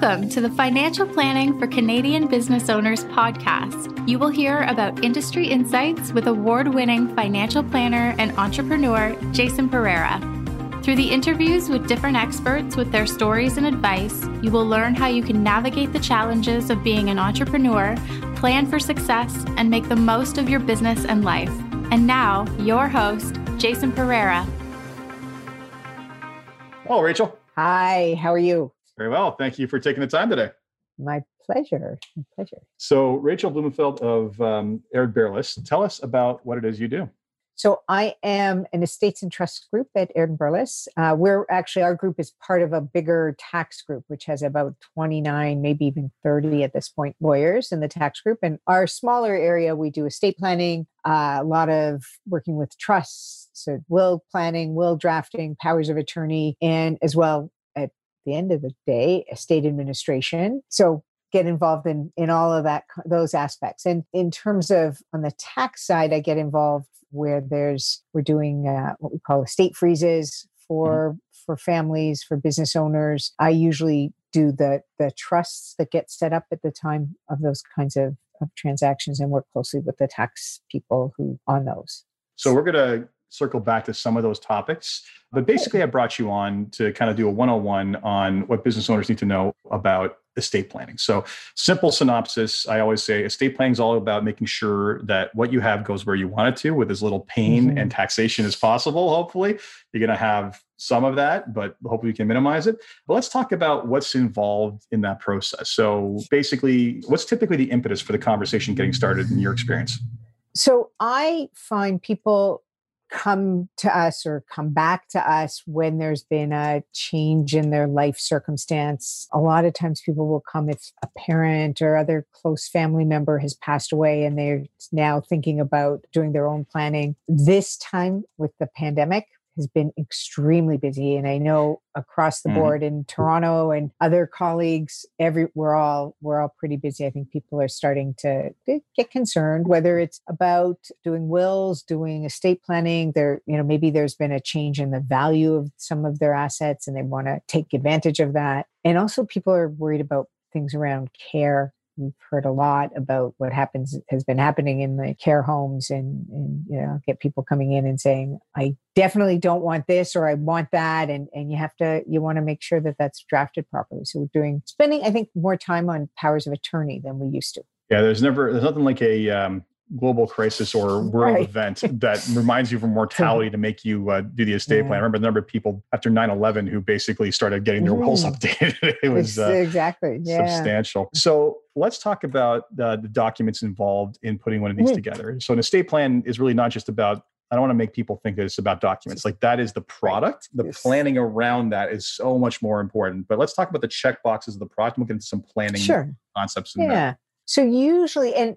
Welcome to the Financial Planning for Canadian Business Owners podcast. You will hear about industry insights with award-winning financial planner and entrepreneur, Jason Pereira. Through the interviews with different experts with their stories and advice, you will learn how you can navigate the challenges of being an entrepreneur, plan for success, and make the most of your business and life. And now, your host, Jason Pereira. Hello, Rachel. Hi, how are you? Very well. Thank you for taking the time today. My pleasure. My pleasure. So, Rachel Blumenfeld of Aird Bearless, tell us about what it is you do. So I am an estates and trust group at Aird Bearless. We're actually, our group is part of a bigger tax group, which has about 29, maybe even 30 at this point, lawyers in the tax group. And our smaller area, we do estate planning, a lot of working with trusts, so will planning, will drafting, powers of attorney, and as well, at the end of the day, estate administration. So get involved in all of that, those aspects. And in terms of on the tax side, I get involved where we're doing what we call estate freezes for families, for business owners. I usually do the trusts that get set up at the time of those kinds of transactions and work closely with the tax people who on those. So we're going to circle back to some of those topics. But basically, I brought you on to kind of do a 101 on what business owners need to know about estate planning. So simple synopsis, I always say estate planning is all about making sure that what you have goes where you want it to with as little pain and taxation as possible. Hopefully, you're going to have some of that, but hopefully you can minimize it. But let's talk about what's involved in that process. So basically, what's typically the impetus for the conversation getting started in your experience? So I find people come to us or come back to us when there's been a change in their life circumstance. A lot of times people will come if a parent or other close family member has passed away and they're now thinking about doing their own planning. This time with the pandemic has been extremely busy. And I know across the board in Toronto and other colleagues, we're all pretty busy. I think people are starting to get concerned, whether it's about doing wills, doing estate planning. Maybe there's been a change in the value of some of their assets and they want to take advantage of that. And also people are worried about things around care. We've heard a lot about what has been happening in the care homes and get people coming in and saying, I definitely don't want this, or I want that. And you want to make sure that that's drafted properly. So we're spending, I think, more time on powers of attorney than we used to. Yeah. There's nothing like a global crisis or world event that reminds you of mortality to make you do the estate plan. I remember the number of people after 9/11 who basically started getting their wills updated. It was substantial. So let's talk about the documents involved in putting one of these together. So an estate plan is really not just about, I don't want to make people think that it's about documents. Like that is the product. The planning around that is so much more important. But let's talk about the checkboxes of the product. We'll get into some planning concepts in that. So usually, and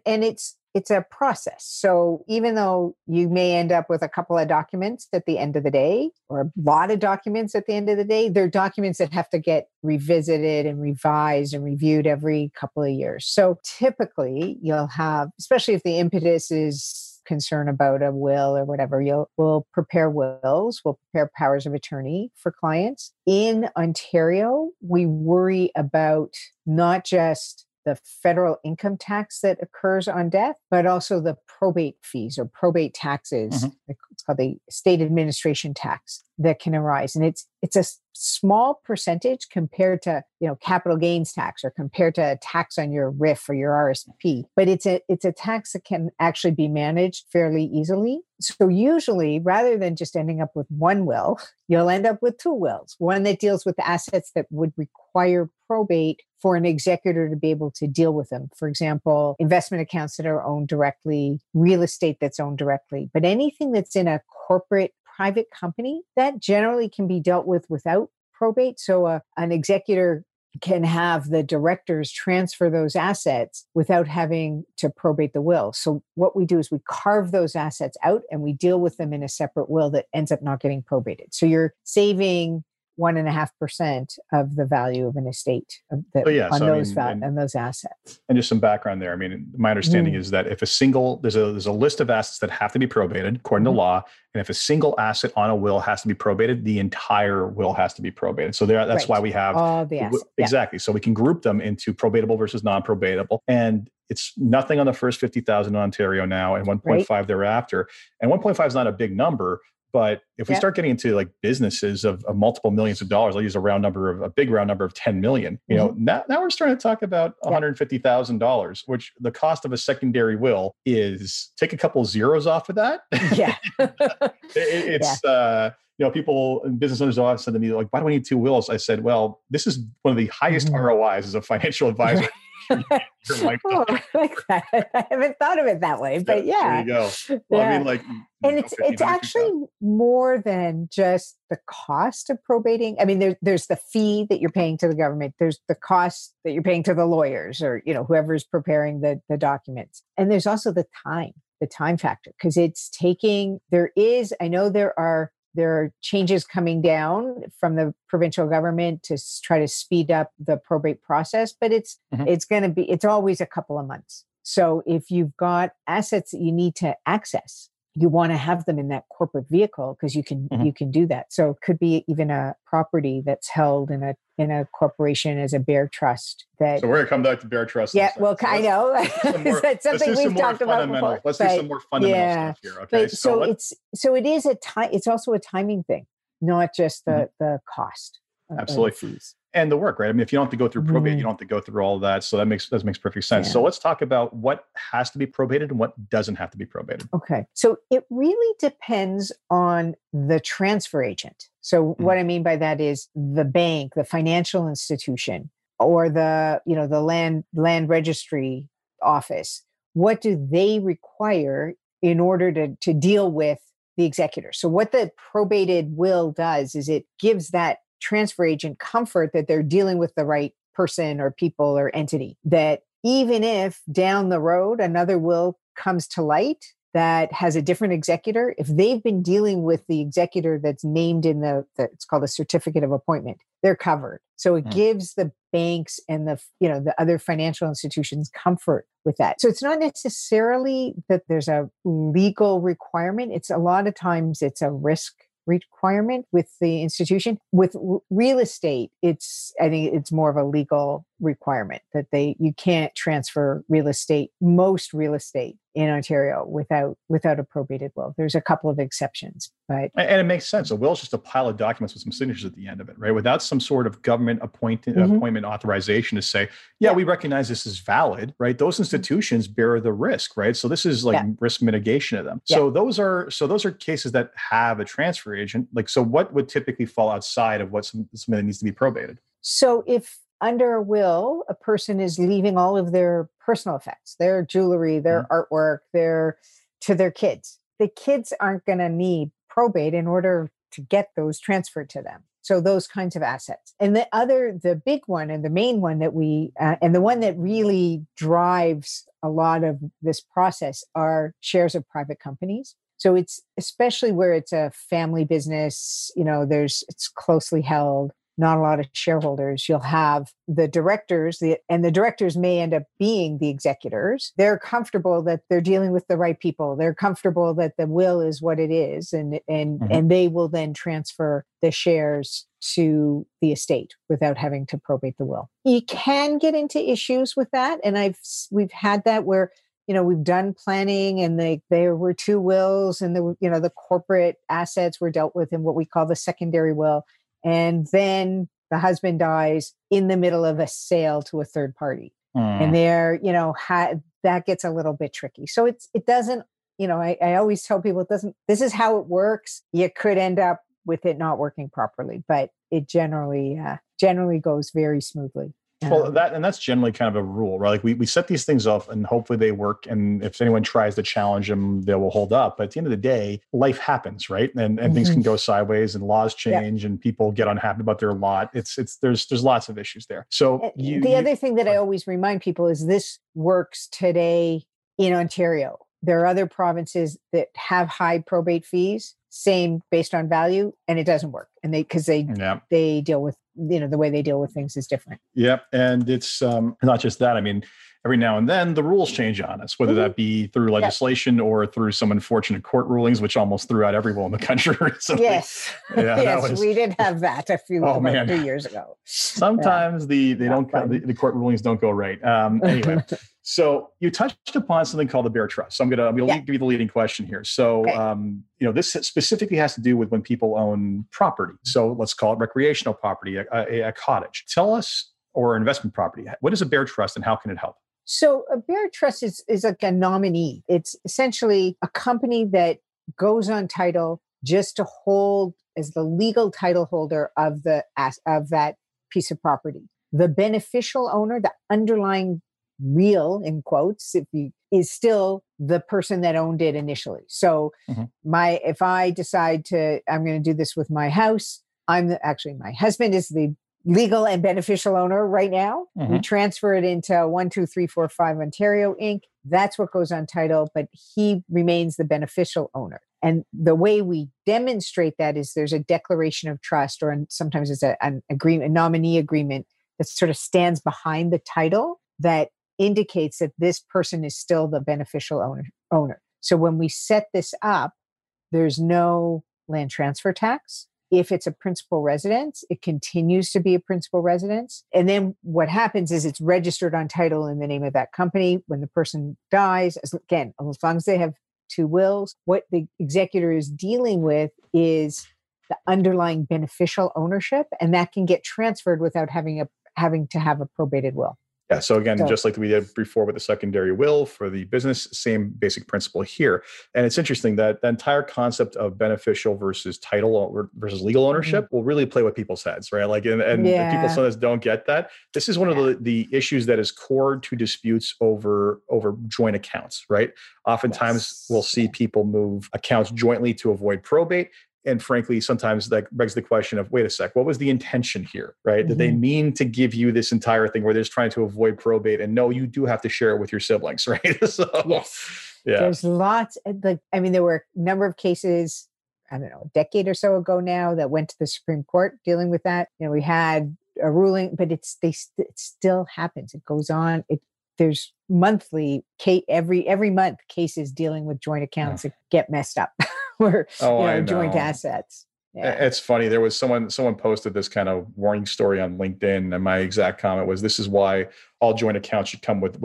it's a process. So even though you may end up with a couple of documents at the end of the day, or a lot of documents at the end of the day, they're documents that have to get revisited and revised and reviewed every couple of years. So typically you'll have, especially if the impetus is concern about a will or whatever, we'll prepare wills, we'll prepare powers of attorney for clients. In Ontario, we worry about not just the federal income tax that occurs on death, but also the probate fees or probate taxes. It's called the estate administration tax that can arise. And it's a small percentage compared to, capital gains tax or compared to a tax on your RIF or your RSP. But it's a tax that can actually be managed fairly easily. So usually, rather than just ending up with one will, you'll end up with two wills, one that deals with assets that would require probate for an executor to be able to deal with them. For example, investment accounts that are owned directly, real estate that's owned directly, but anything that's in a corporate private company, that generally can be dealt with without probate. So an executor can have the directors transfer those assets without having to probate the will. So what we do is we carve those assets out and we deal with them in a separate will that ends up not getting probated. So you're saving 1.5% of the value of an estate and those assets. And just some background there. I mean, my understanding is that if there's a list of assets that have to be probated according to law, and if a single asset on a will has to be probated, the entire will has to be probated. So that's why we have all the assets. Exactly. So we can group them into probatable versus non-probatable, and it's nothing on the first 50,000 in Ontario now, and 1.5 thereafter. And 1.5 is not a big number. But if we start getting into like businesses of multiple millions of dollars, I'll use a big round number of 10 million, now we're starting to talk about $150,000, which the cost of a secondary will is take a couple zeros off of that. Yeah. People, business owners all said to me, like, why do I need two wills? I said, well, this is one of the highest ROIs as a financial advisor. I haven't thought of it that way, but yeah. There you go. Well, yeah. I mean, it's actually more than just the cost of probating. I mean, there's the fee that you're paying to the government. There's the cost that you're paying to the lawyers or whoever's preparing the documents, and there's also the time factor, because it's taking. There are changes coming down from the provincial government to try to speed up the probate process, but it's always a couple of months. So if you've got assets that you need to access, you want to have them in that corporate vehicle because you can do that. So it could be even a property that's held in a corporation as a bear trust. So we're going to come back to bear trust. Yeah, well, I know. That's something we've talked about before. Let's do some more fundamental stuff here. Okay. So it's also a timing thing, not just the cost. Absolutely. And the work, right? I mean, if you don't have to go through probate, you don't have to go through all of that. So that makes perfect sense. Yeah. So let's talk about what has to be probated and what doesn't have to be probated. Okay. So it really depends on the transfer agent. So what I mean by that is the bank, the financial institution, or the land registry office. What do they require in order to deal with the executor? So what the probated will does is it gives that transfer agent comfort that they're dealing with the right person or people or entity, that even if down the road another will comes to light that has a different executor, if they've been dealing with the executor that's named in it's called a certificate of appointment, they're covered. So it gives the banks and the other financial institutions comfort with that. So it's not necessarily that there's a legal requirement. It's a lot of times it's a risk requirement with the institution. With real estate, I think it's more of a legal requirement that you can't transfer most real estate in Ontario without a probated will. There's a couple of exceptions, but and it makes sense. A will is just a pile of documents with some signatures at the end of it, right? Without some sort of government appointment authorization to say, yeah, we recognize this is valid, right? Those institutions bear the risk, right? So this is risk mitigation of them. Yeah. So those are cases that have a transfer agent. Like, so what would typically fall outside of what something that needs to be probated? So if under a will, a person is leaving all of their personal effects, their jewelry, their artwork, to their kids. The kids aren't going to need probate in order to get those transferred to them. So those kinds of assets. And the big one and the main one that and the one that really drives a lot of this process are shares of private companies. So it's especially where it's a family business, it's closely held. Not a lot of shareholders. You'll have the directors, and the directors may end up being the executors. They're comfortable that they're dealing with the right people. They're comfortable that the will is what it is, and they will then transfer the shares to the estate without having to probate the will. You can get into issues with that, and we've had that where we've done planning, and there were two wills, and the corporate assets were dealt with in what we call the secondary will. And then the husband dies in the middle of a sale to a third party. And there, that gets a little bit tricky. So it doesn't, I always tell people this is how it works. You could end up with it not working properly, but it generally goes very smoothly. Well, that's generally kind of a rule, right? Like we set these things up and hopefully they work. And if anyone tries to challenge them, they will hold up. But at the end of the day, life happens, right? And things can go sideways, and laws change, and people get unhappy about their lot. There's lots of issues there. So the other thing that I always remind people is this works today in Ontario. There are other provinces that have high probate fees, same based on value, and it doesn't work. And they deal with, the way they deal with things is different. Yep. And it's not just that. I mean, every now and then the rules change on us, whether that be through legislation or through some unfortunate court rulings, which almost threw out every rule in the country recently. Yes. We did have that a few 2 years ago. Sometimes the court rulings don't go right. Anyway. So you touched upon something called the bear trust. So I'm going to give you the leading question here. So, this specifically has to do with when people own property. So let's call it recreational property, a cottage. Tell us, or investment property, what is a bear trust and how can it help? So a bear trust is like a nominee. It's essentially a company that goes on title just to hold as the legal title holder of that piece of property. The beneficial owner, the underlying real, in quotes, is still the person that owned it initially. So if I decide I'm going to do this with my house, my husband is the legal and beneficial owner right now. We transfer it into 12345 Ontario Inc. That's what goes on title, but he remains the beneficial owner. And the way we demonstrate that is there's a declaration of trust, or sometimes it's an agreement, a nominee agreement that sort of stands behind the title that indicates that this person is still the beneficial owner. So when we set this up, there's no land transfer tax. If it's a principal residence, it continues to be a principal residence. And then what happens is it's registered on title in the name of that company. When the person dies, as long as they have two wills, what the executor is dealing with is the underlying beneficial ownership, and that can get transferred without having to have a probated will. Yeah. So again, just like we did before with the secondary will for the business, same basic principle here. And it's interesting that the entire concept of beneficial versus title versus legal ownership will really play with people's heads, right? Like, and people sometimes don't get that. This is one of the issues that is core to disputes over joint accounts, right? Oftentimes we'll see people move accounts jointly to avoid probate. And frankly, sometimes that begs the question of, wait a sec, what was the intention here, right? Did they mean to give you this entire thing where they're just trying to avoid probate? And no, you do have to share it with your siblings, right? There's lots. There were a number of cases, I don't know, a decade or so ago now that went to the Supreme Court dealing with that. We had a ruling, but it still happens. It goes on. There's monthly, every month, cases dealing with joint accounts that get messed up. Or joint assets. Yeah. It's funny. There was someone posted this kind of warning story on LinkedIn, and my exact comment was, "This is why all joint accounts should come with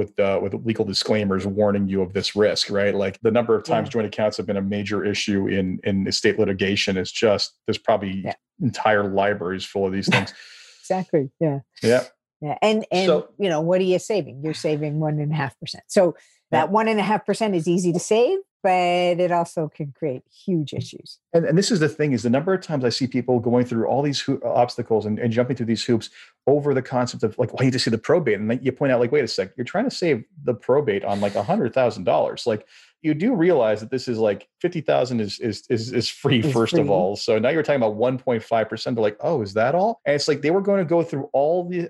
legal disclaimers warning you of this risk." Right? Like the number of times joint accounts have been a major issue in estate litigation is just there's probably entire libraries full of these things. Exactly. Yeah. Yeah. Yeah. And so, what are you saving? You're saving 1.5%. So that 1.5% is easy to save. But it also can create huge issues. And this is the thing, is the number of times I see people going through all these obstacles and jumping through these hoops over the concept of like, well, you just see the probate. And you point out like, wait a sec, you're trying to save the probate on like $100,000. Like you do realize that this is like $50,000 is free, first of all. So now you're talking about 1.5%. They're like, oh, is that all? And it's like, they were going to go through all these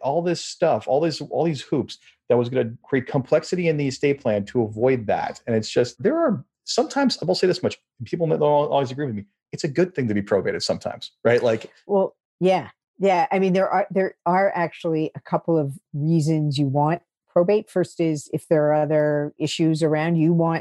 hoops that was going to create complexity in the estate plan to avoid that. And it's just, sometimes I will say this much, and people don't always agree with me, it's a good thing to be probated sometimes, right? Like, well, yeah. Yeah. I mean, there are actually a couple of reasons you want probate. First is if there are other issues around,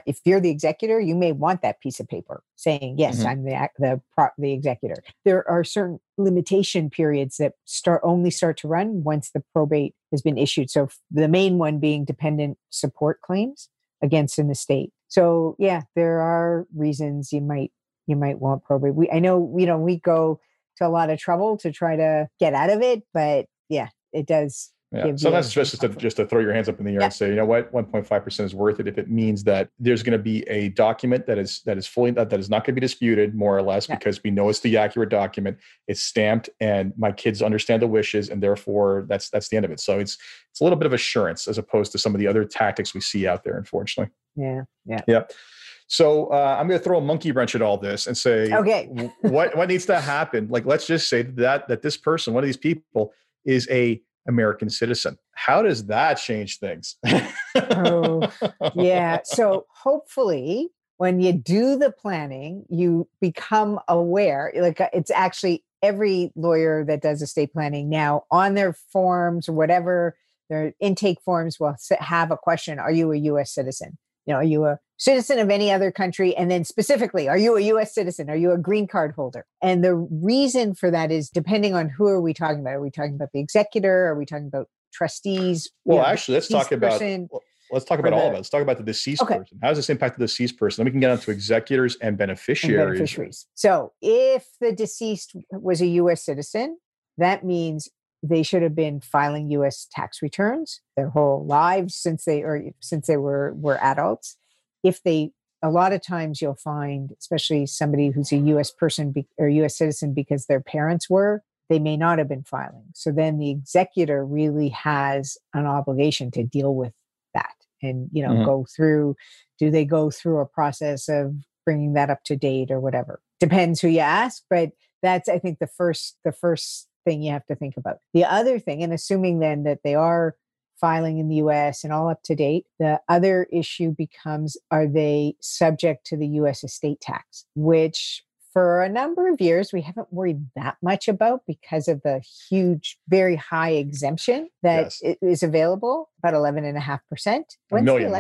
if you're the executor, you may want that piece of paper saying, yes, I'm the executor. There are certain limitation periods that only start to run once the probate has been issued. So the main one being dependent support claims against an estate. So yeah, there are reasons you might want probate. I know we go to a lot of trouble to try to get out of it, but yeah, it does. Yeah. So that's just to throw your hands up in the air and say, you know what, 1.5% is worth it if it means that there's going to be a document that is not going to be disputed, more or less, because we know it's the accurate document. It's stamped, and my kids understand the wishes, and therefore that's the end of it. So it's a little bit of assurance as opposed to some of the other tactics we see out there, unfortunately. Yeah. Yeah. Yeah. So I'm going to throw a monkey wrench at all this and say, okay, what needs to happen? Like, let's just say that this person, one of these people, is a American citizen. How does that change things? Oh, yeah. So hopefully when you do the planning, you become aware, like it's actually every lawyer that does estate planning now on their forms or whatever, their intake forms will have a question. Are you a U.S. citizen? You know, are you a citizen of any other country? And then specifically, are you a U.S. citizen? Are you a green card holder? And the reason for that is depending on who are we talking about? Are we talking about the executor? Are we talking about trustees? Well, actually, let's talk about all of it. Let's talk about the deceased person. How does this impact the deceased person? Then we can get on to executors and beneficiaries. So if the deceased was a U.S. citizen, that means they should have been filing U.S. tax returns their whole lives since they were adults. If they, a lot of times you'll find, especially somebody who's a U.S. person or U.S. citizen because their parents were, they may not have been filing. So then the executor really has an obligation to deal with that and, you know, do they go through a process of bringing that up to date or whatever? Depends who you ask, but that's, I think, the first thing you have to think about. The other thing, and assuming then that they are filing in the US and all up to date, the other issue becomes, are they subject to the US estate tax, which for a number of years we haven't worried that much about because of the huge, very high exemption that is available, about 11.5%. $11.5 million.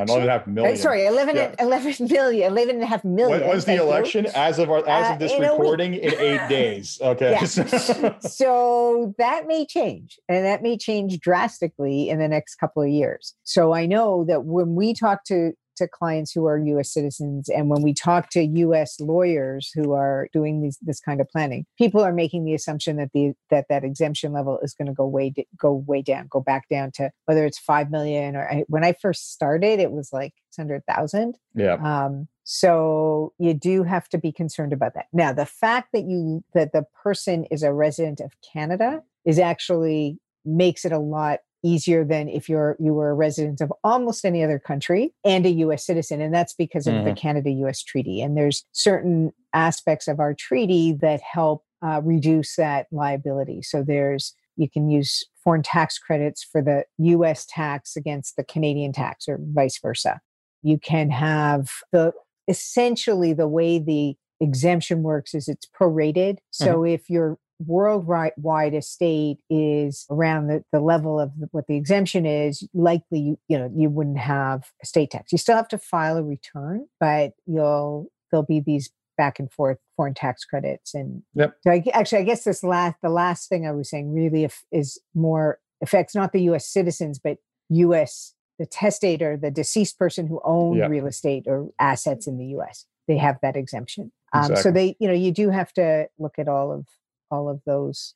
When's the election? As of this recording, in 8 days. Okay. Yeah. So that may change, and that may change drastically in the next couple of years. So I know that when we talk to clients who are U.S. citizens, and when we talk to U.S. lawyers who are doing this kind of planning, people are making the assumption that that exemption level is going to go back down to whether it's $5 million or when I first started, it was like $600,000. Yeah. So you do have to be concerned about that. Now, the fact that the person is a resident of Canada is actually makes it a lot easier than if you were a resident of almost any other country and a U.S. citizen. And that's because of the Canada-U.S. treaty. And there's certain aspects of our treaty that help reduce that liability. So you can use foreign tax credits for the U.S. tax against the Canadian tax or vice versa. You can have essentially the way the exemption works is it's prorated. So if you're worldwide estate is around the level of what the exemption is, likely you wouldn't have estate tax. You still have to file a return, but there'll be these back and forth foreign tax credits. And so I guess the last thing I was saying really is more affects not the U.S. citizens, but U.S. the testator, the deceased person who owned real estate or assets in the U.S. They have that exemption. So you do have to look at all of those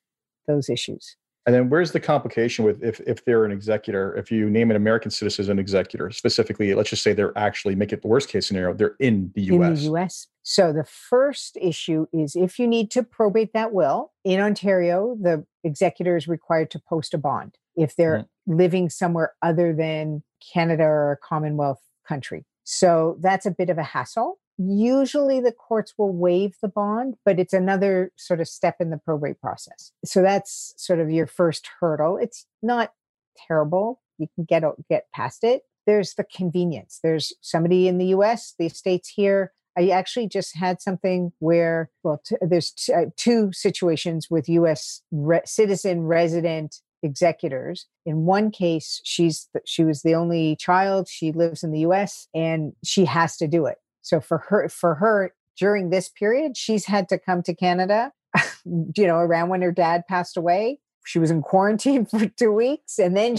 issues. And then where's the complication with if they're an executor, if you name an American citizen as an executor, specifically, let's just say they're actually, make it the worst case scenario, they're in the U.S. So the first issue is if you need to probate that will, in Ontario, the executor is required to post a bond if they're living somewhere other than Canada or a Commonwealth country. So that's a bit of a hassle. Usually the courts will waive the bond, but it's another sort of step in the probate process. So that's sort of your first hurdle. It's not terrible. You can get past it. There's the convenience. There's somebody in the U.S., the estate's here. I actually just had something where, there's two situations with U.S. citizen resident executors. In one case, she was the only child. She lives in the U.S. and she has to do it. So for her during this period, she's had to come to Canada, around when her dad passed away. She was in quarantine for 2 weeks. And then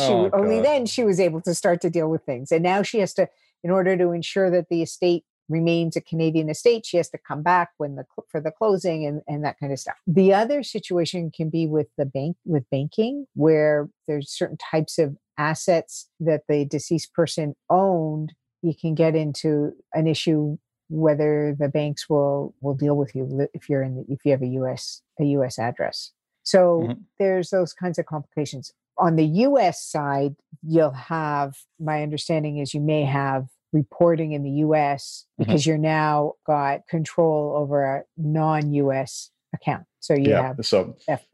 she was able to start to deal with things. And now she has to, in order to ensure that the estate remains a Canadian estate, she has to come back for the closing and that kind of stuff. The other situation can be with banking, where there's certain types of assets that the deceased person owned. You can get into an issue whether the banks will deal with you if you're if you have a U.S. address. So there's those kinds of complications. On the U.S. side, my understanding is you may have reporting in the U.S. because you're now got control over a non-U.S. account. So you have FR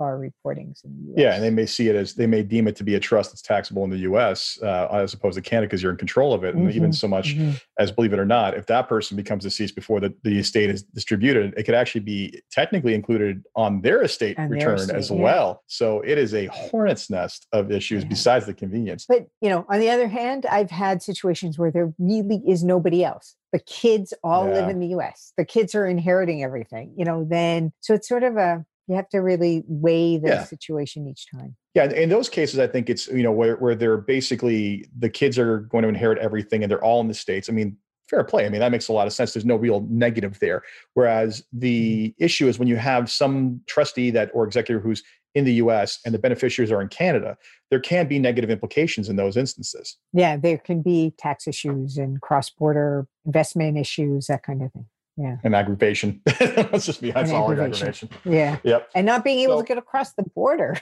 reportings in the US. Yeah, and they may see it as, they may deem it to be a trust that's taxable in the US as opposed to Canada because you're in control of it. And even so much as, believe it or not, if that person becomes deceased before the estate is distributed, it could actually be technically included on their estate return as well. So it is a hornet's nest of issues besides the convenience. But, you know, on the other hand, I've had situations where there really is nobody else. The kids all live in the US. The kids are inheriting everything, you know, then, so it's sort of a, you have to really weigh the situation each time. Yeah. In those cases, I think it's, you know, where they're basically, the kids are going to inherit everything and they're all in the States. I mean, fair play. I mean, that makes a lot of sense. There's no real negative there. Whereas the issue is when you have some trustee that, or executor who's in the US and the beneficiaries are in Canada, there can be negative implications in those instances. Yeah, there can be tax issues and cross-border investment issues, that kind of thing. Yeah. And aggravation. Let's just be honest, all aggravation. Yeah. Yep. And not being able to get across the border.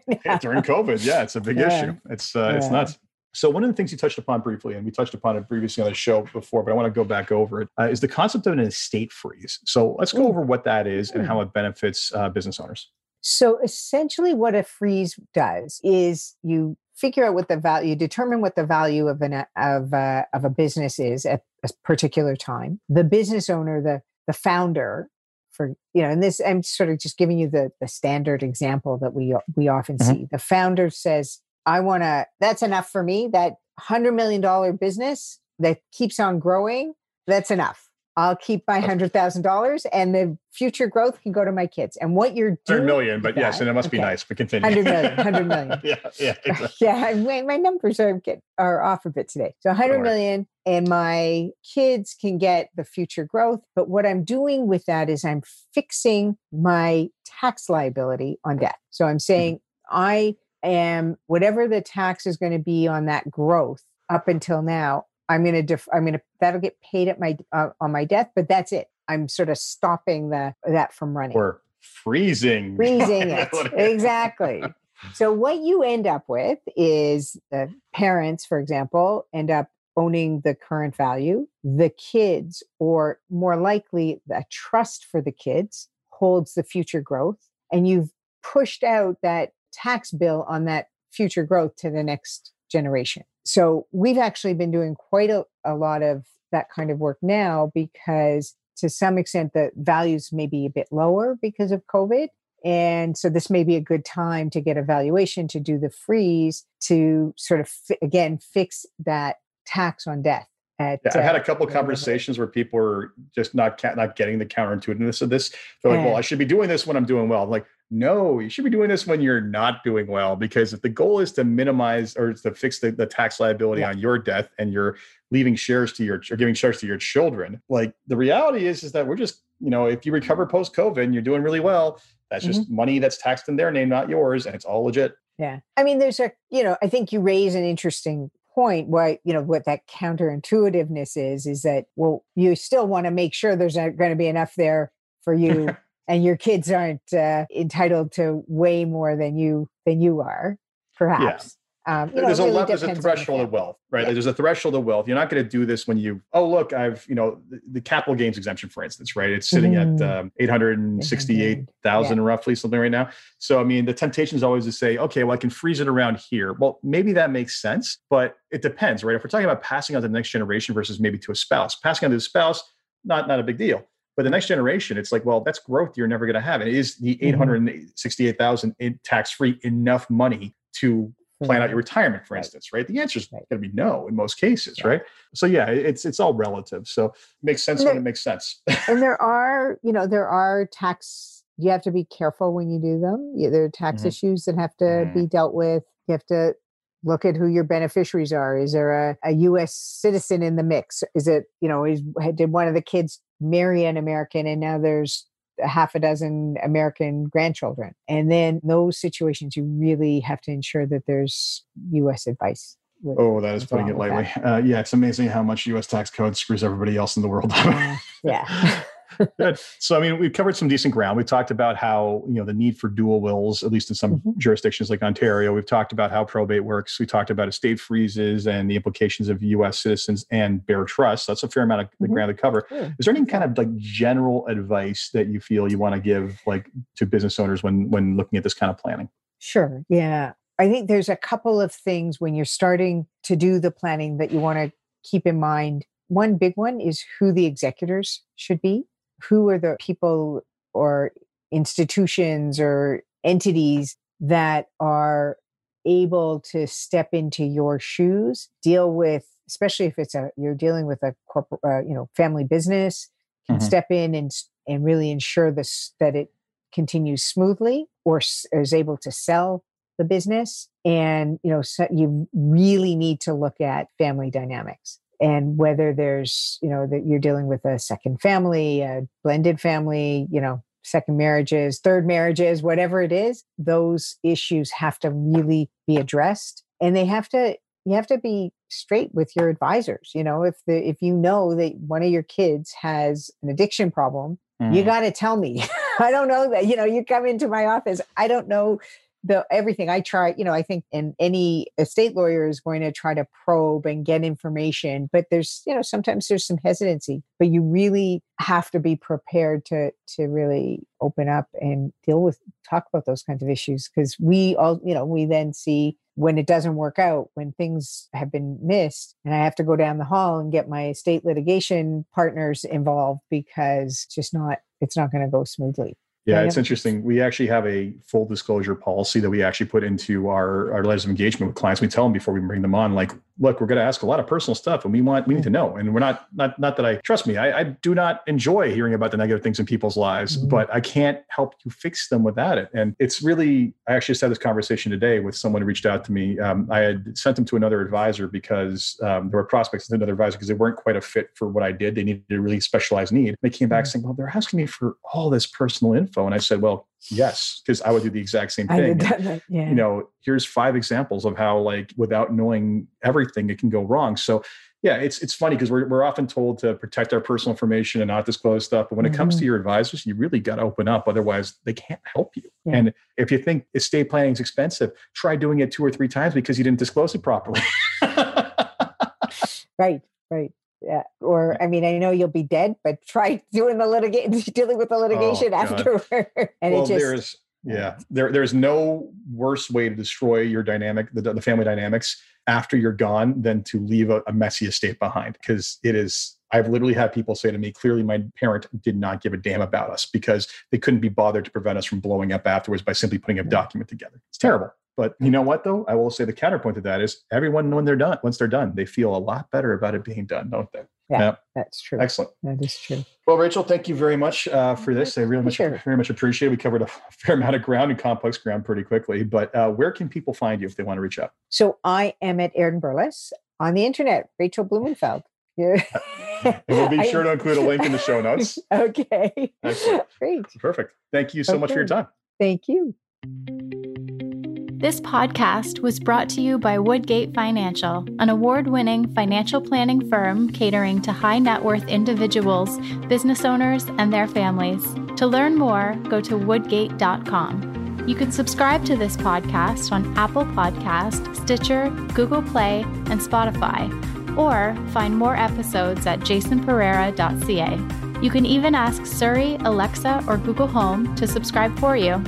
During COVID, it's a big issue. It's nuts. So one of the things you touched upon briefly, and we touched upon it previously on the show before, but I want to go back over it, is the concept of an estate freeze. So let's go over what that is and how it benefits business owners. So essentially what a freeze does is you figure out what the value, you determine what the value of a business is at a particular time. The business owner, the founder, for, you know, and this, I'm sort of just giving you the standard example that we often see. The founder says, that's enough for me, that $100 million business that keeps on growing, that's enough. I'll keep my $100,000 and the future growth can go to my kids. And what you're doing... 100 million, but yes, and it must be nice, but continue. 100 million. Yeah, exactly. My numbers are off a bit today. So 100 million and my kids can get the future growth. But what I'm doing with that is I'm fixing my tax liability on death. So I'm saying I am, whatever the tax is going to be on that growth up until now, that'll get paid at my on my death, but that's it. I'm sort of stopping that from running. Or freezing it. Exactly. So what you end up with is the parents, for example, end up owning the current value. The kids, or more likely a trust for the kids, holds the future growth, and you've pushed out that tax bill on that future growth to the next generation. So we've actually been doing quite a lot of that kind of work now, because to some extent the values may be a bit lower because of COVID. And so this may be a good time to get a valuation, to do the freeze, to sort of, again, fix that tax on death. I've had a couple of conversations where people are just not getting the counterintuitiveness of this. They're like, well, I should be doing this when I'm doing well. I'm like, no, you should be doing this when you're not doing well, because if the goal is to minimize or to fix the tax liability on your death and you're leaving shares to or giving shares to your children, like the reality is that we're just, you know, if you recover post-COVID and you're doing really well, that's just money that's taxed in their name, not yours. And it's all legit. Yeah. I mean, I think you raise an interesting point, why, you know, what that counterintuitiveness is that, well, you still want to make sure there's going to be enough there for you and your kids aren't entitled to way more than you are, perhaps. Yeah. There's a threshold of wealth, right? Yeah. There's a threshold of wealth. You're not going to do this when you, I've, you know, the capital gains exemption, for instance, right? It's sitting at 868,000 roughly, something right now. So, I mean, the temptation is always to say, okay, well, I can freeze it around here. Well, maybe that makes sense, but it depends, right? If we're talking about passing on to the next generation versus maybe to a spouse, passing on to the spouse, not a big deal. But the next generation, it's like, well, that's growth you're never going to have. And is the 868,000 in tax-free enough money to plan out your retirement, for instance, right? The answer is going to be no in most cases, right? So it's all relative. So it makes sense when it makes sense. And there are tax, you have to be careful when you do them. There are tax issues that have to be dealt with. You have to look at who your beneficiaries are. Is there a U.S. citizen in the mix? Is it, you know, did one of the kids marry an American and now there's half a dozen American grandchildren? And then those situations, you really have to ensure that there's U.S. advice. That is putting it lightly. It's amazing how much U.S. tax code screws everybody else in the world up. Good. So, I mean, we've covered some decent ground. We talked about how, you know, the need for dual wills, at least in some jurisdictions like Ontario. We've talked about how probate works. We talked about estate freezes and the implications of U.S. citizens and bare trusts. That's a fair amount of ground to cover. Yeah. Is there any kind of like general advice that you feel you want to give like to business owners when looking at this kind of planning? Sure. Yeah. I think there's a couple of things when you're starting to do the planning that you want to keep in mind. One big one is who the executors should be. Who are the people or institutions or entities that are able to step into your shoes, deal with, especially if it's you're dealing with a corporate, family business, can step in and really ensure this, that it continues smoothly or is able to sell the business. And, so you really need to look at family dynamics. And whether there's, that you're dealing with a second family, a blended family, second marriages, third marriages, whatever it is, those issues have to really be addressed. And you have to be straight with your advisors. If you know that one of your kids has an addiction problem, you got to tell me. I don't know that, you come into my office. I don't know everything. I try, I think, and any estate lawyer is going to try to probe and get information, but there's, sometimes there's some hesitancy, but you really have to be prepared to really open up and talk about those kinds of issues. Cause we all, we then see when it doesn't work out, when things have been missed, and I have to go down the hall and get my estate litigation partners involved because it's not going to go smoothly. Yeah, it's interesting. We actually have a full disclosure policy that we actually put into our letters of engagement with clients. We tell them before we bring them on, like, look, we're going to ask a lot of personal stuff and we need to know. And we're not that I do not enjoy hearing about the negative things in people's lives, but I can't help you fix them without it. And it's really, I actually just had this conversation today with someone who reached out to me. I had sent them to another advisor because there were prospects with another advisor because they weren't quite a fit for what I did. They needed a really specialized need. They came back saying, well, they're asking me for all this personal info. And I said, well, yes, because I would do the exact same thing. I did that, yeah. Here's 5 examples of how, like, without knowing everything, it can go wrong. So, yeah, it's funny because we're often told to protect our personal information and not disclose stuff. But when it comes to your advisors, you really got to open up. Otherwise, they can't help you. Yeah. And if you think estate planning is expensive, try doing it 2 or 3 times because you didn't disclose it properly. Right. Yeah. Or, I know you'll be dead, but try dealing with the litigation afterward. And there's no worse way to destroy your dynamic, the family dynamics after you're gone than to leave a messy estate behind. Because I've literally had people say to me, clearly my parent did not give a damn about us because they couldn't be bothered to prevent us from blowing up afterwards by simply putting a document together. It's terrible. But you know what, though? I will say the counterpoint to that is everyone, once they're done, they feel a lot better about it being done, don't they? Yeah, that's true. Excellent. That is true. Well, Rachel, thank you very much for this. I really very much appreciate it. We covered a fair amount of ground and complex ground pretty quickly. But where can people find you if they want to reach out? So I am at Aaron Burles on the internet, Rachel Blumenfeld. Yeah. We'll be sure to include a link in the show notes. Okay. Excellent. Great. Perfect. Thank you so much for your time. Thank you. This podcast was brought to you by Woodgate Financial, an award-winning financial planning firm catering to high-net-worth individuals, business owners, and their families. To learn more, go to woodgate.com. You can subscribe to this podcast on Apple Podcasts, Stitcher, Google Play, and Spotify, or find more episodes at jasonpereira.ca. You can even ask Siri, Alexa, or Google Home to subscribe for you.